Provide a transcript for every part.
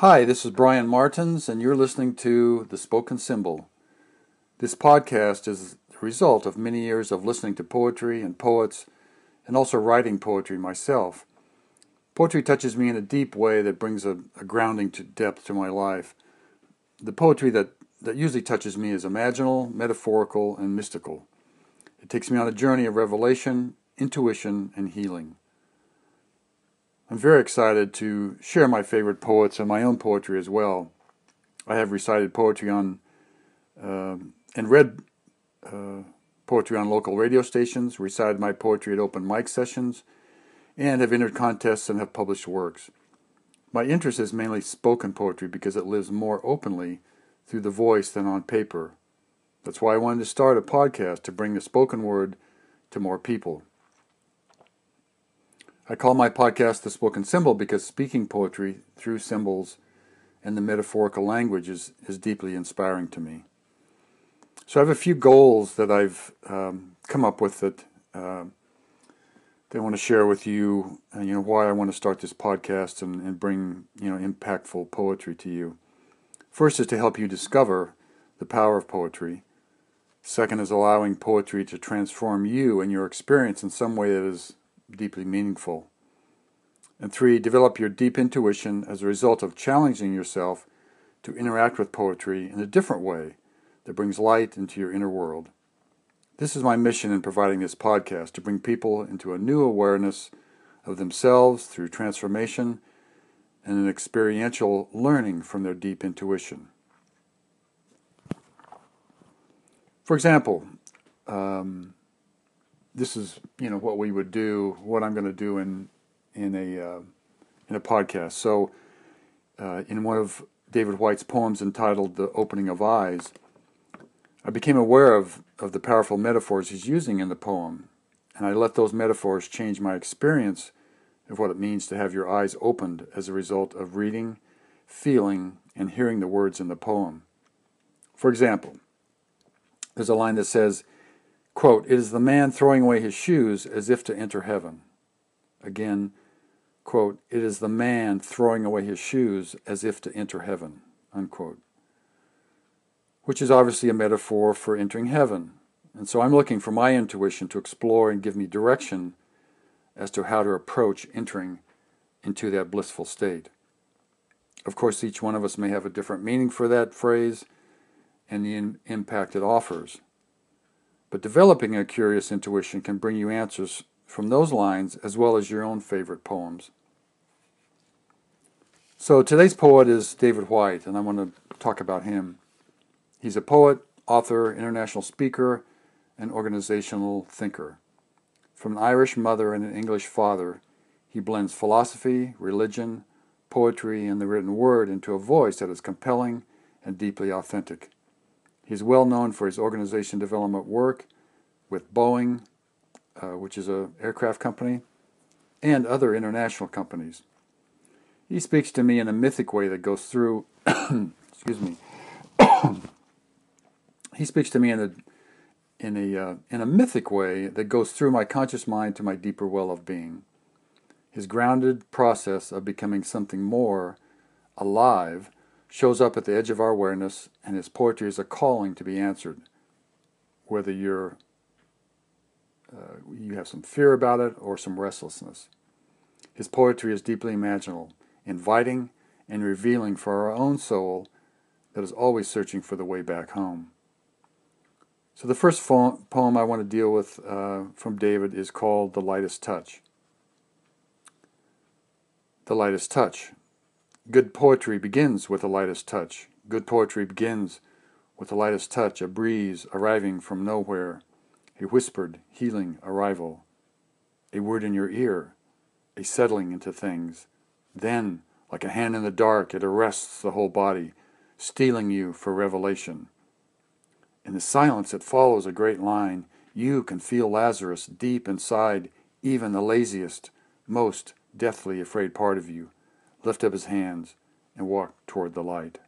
Hi, this is Brian Martins, and you're listening to The Spoken Symbol. This podcast is the result of many years of listening to poetry and poets, and also writing poetry myself. Poetry touches me in a deep way that brings a grounding to depth to my life. The poetry that usually touches me is imaginal, metaphorical, and mystical. It takes me on a journey of revelation, intuition, and healing. I'm very excited to share my favorite poets and my own poetry as well. I have recited poetry on and read poetry on local radio stations, recited my poetry at open mic sessions, and have entered contests and have published works. My interest is mainly spoken poetry because it lives more openly through the voice than on paper. That's why I wanted to start a podcast to bring the spoken word to more people. I call my podcast The Spoken Symbol because speaking poetry through symbols and the metaphorical language is deeply inspiring to me. So I have a few goals that I've come up with that I want to share with you, and you know why I want to start this podcast and bring impactful poetry to you. First is to help you discover the power of poetry. Second is allowing poetry to transform you and your experience in some way that is deeply meaningful. And three, develop your deep intuition as a result of challenging yourself to interact with poetry in a different way that brings light into your inner world. This is my mission in providing this podcast, to bring people into a new awareness of themselves through transformation and an experiential learning from their deep intuition. For example, this is, what we would do, what I'm going to do in a podcast. So, in one of David Whyte's poems entitled "The Opening of Eyes," I became aware of the powerful metaphors he's using in the poem, and I let those metaphors change my experience of what it means to have your eyes opened as a result of reading, feeling, and hearing the words in the poem. For example, there's a line that says, quote, "It is the man throwing away his shoes as if to enter heaven." Again, quote, "It is the man throwing away his shoes as if to enter heaven," unquote. Which is obviously a metaphor for entering heaven. And so I'm looking for my intuition to explore and give me direction as to how to approach entering into that blissful state. Of course, each one of us may have a different meaning for that phrase and the impact it offers. But developing a curious intuition can bring you answers from those lines as well as your own favorite poems. So today's poet is David Whyte, and I want to talk about him. He's a poet, author, international speaker, and organizational thinker. From an Irish mother and an English father, he blends philosophy, religion, poetry, and the written word into a voice that is compelling and deeply authentic. He's well known for his organization development work with Boeing, which is an aircraft company, and other international companies. He speaks to me in a mythic way that goes through, he speaks to me in a mythic way that goes through my conscious mind to my deeper well of being. His grounded process of becoming something more alive shows up at the edge of our awareness, and his poetry is a calling to be answered. Whether you have some fear about it or some restlessness, his poetry is deeply imaginal, inviting, and revealing for our own soul that is always searching for the way back home. So the first poem I want to deal with from David is called "The Lightest Touch." The lightest touch. Good poetry begins with the lightest touch. Good poetry begins with the lightest touch, a breeze arriving from nowhere, a whispered, healing arrival, a word in your ear, a settling into things. Then, like a hand in the dark, it arrests the whole body, stealing you for revelation. In the silence that follows a great line, you can feel Lazarus deep inside even the laziest, most deathly afraid part of you, lift up his hands, and walk toward the light.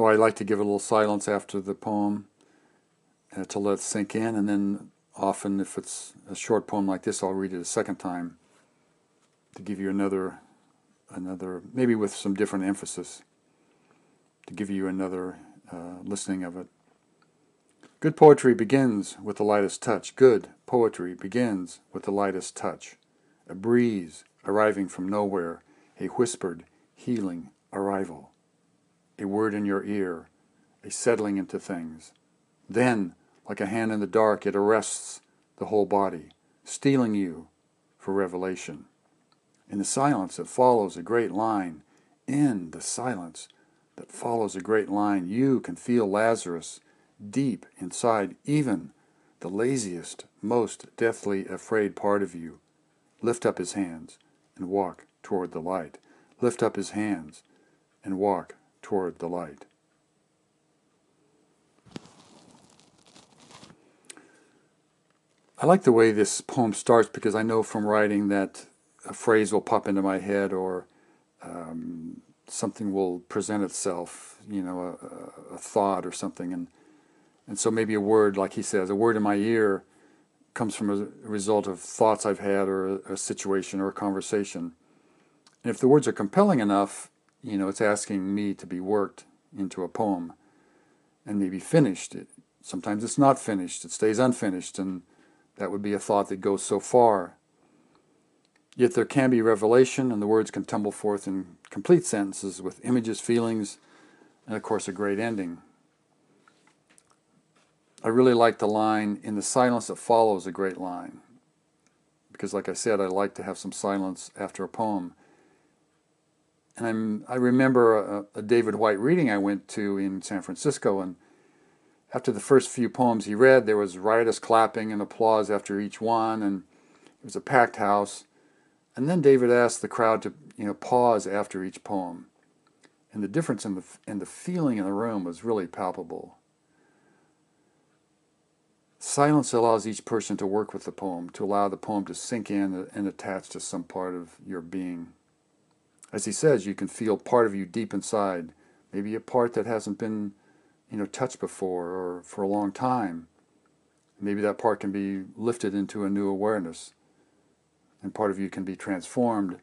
So I like to give a little silence after the poem to let it sink in, and then often if it's a short poem like this, I'll read it a second time to give you another, maybe with some different emphasis, to give you another listening of it. Good poetry begins with the lightest touch. Good poetry begins with the lightest touch. A breeze arriving from nowhere, a whispered, healing arrival. A word in your ear, a settling into things. Then, like a hand in the dark, it arrests the whole body, stealing you for revelation. In the silence that follows a great line, in the silence that follows a great line, you can feel Lazarus deep inside even the laziest, most deathly afraid part of you. Lift up his hands and walk toward the light. Lift up his hands and walk toward the light. I like the way this poem starts because I know from writing that a phrase will pop into my head, or something will present itself, you know, a thought or something. And so maybe a word, like he says, a word in my ear comes from a result of thoughts I've had, or a situation or a conversation. And if the words are compelling enough, you know, it's asking me to be worked into a poem and maybe finished. Sometimes it's not finished, it stays unfinished, and that would be a thought that goes so far. Yet there can be revelation, and the words can tumble forth in complete sentences with images, feelings, and of course a great ending. I really like the line, in the silence that follows a great line, because like I said, I like to have some silence after a poem. And I remember a David Whyte reading I went to in San Francisco, and after the first few poems he read, there was riotous clapping and applause after each one, and it was a packed house. And then David asked the crowd to, you know, pause after each poem, and the difference in the feeling in the room was really palpable. Silence allows each person to work with the poem, to allow the poem to sink in and attach to some part of your being. As he says, you can feel part of you deep inside, maybe a part that hasn't been, you know, touched before or for a long time. Maybe that part can be lifted into a new awareness, and part of you can be transformed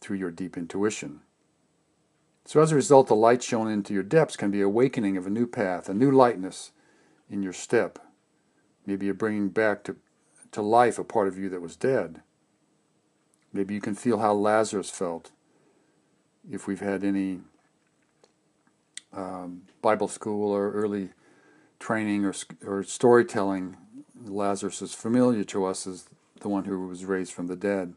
through your deep intuition. So as a result, the light shone into your depths can be awakening of a new path, a new lightness in your step. Maybe you're bringing back to life a part of you that was dead. Maybe you can feel how Lazarus felt, if we've had any Bible school or early training or storytelling. Lazarus is familiar to us as the one who was raised from the dead.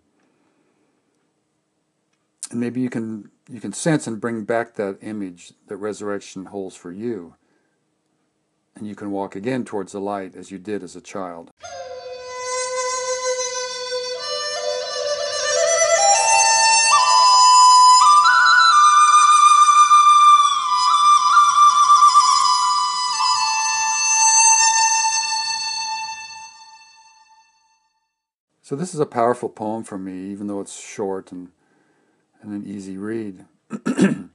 And maybe you can sense and bring back that image that resurrection holds for you. And you can walk again towards the light as you did as a child. So this is a powerful poem for me, even though it's short and an easy read. I'm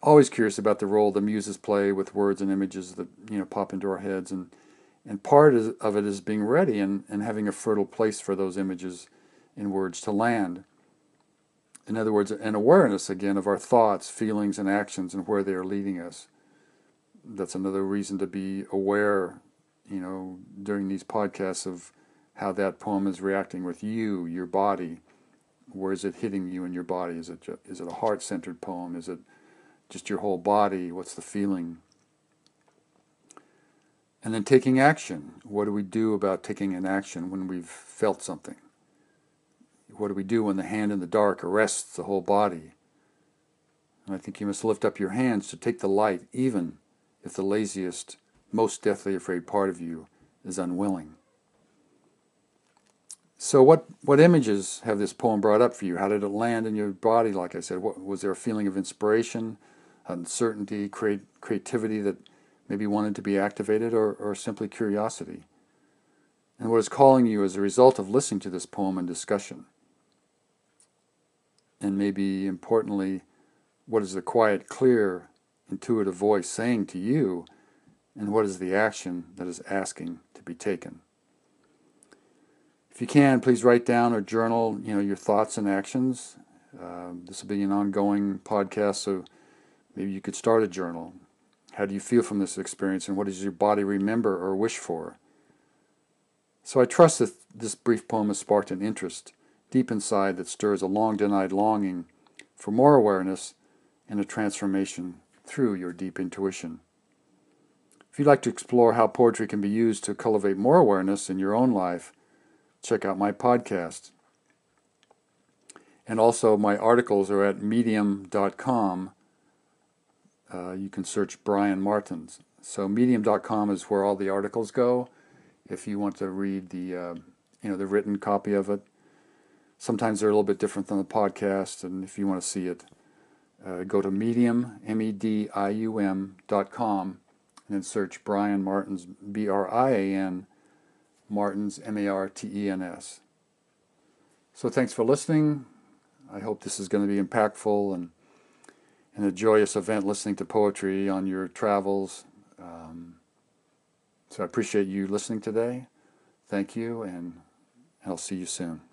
always curious about the role the muses play with words and images that, you know, pop into our heads, and part of it is being ready and having a fertile place for those images in words to land. In other words, an awareness again of our thoughts, feelings, and actions and where they are leading us. That's another reason to be aware, you know, during these podcasts of how that poem is reacting with you, your body. Where is it hitting you in your body? Is it a heart-centered poem? Is it just your whole body? What's the feeling? And then taking action. What do we do about taking an action when we've felt something? What do we do when the hand in the dark arrests the whole body? And I think you must lift up your hands to take the light, even if the laziest, most deathly afraid part of you is unwilling. So what images have this poem brought up for you? How did it land in your body, like I said? Was there a feeling of inspiration, uncertainty, creativity that maybe wanted to be activated, or simply curiosity? And what is calling you as a result of listening to this poem and discussion? And maybe importantly, what is the quiet, clear, intuitive voice saying to you, and what is the action that is asking to be taken? If you can, please write down or journal, your thoughts and actions. This will be an ongoing podcast, so maybe you could start a journal. How do you feel from this experience, and what does your body remember or wish for? So I trust that this brief poem has sparked an interest deep inside that stirs a long-denied longing for more awareness and a transformation through your deep intuition. If you'd like to explore how poetry can be used to cultivate more awareness in your own life, check out my podcast. And also my articles are at medium.com. You can search Brian Martins. So medium.com is where all the articles go if you want to read the written copy of it. Sometimes they're a little bit different than the podcast, and if you want to see it, go to medium, medium.com, and then search Brian Martins, Brian Martins, Martens. So thanks for listening. I hope this is going to be impactful and a joyous event listening to poetry on your travels. So I appreciate you listening today. Thank you, and I'll see you soon.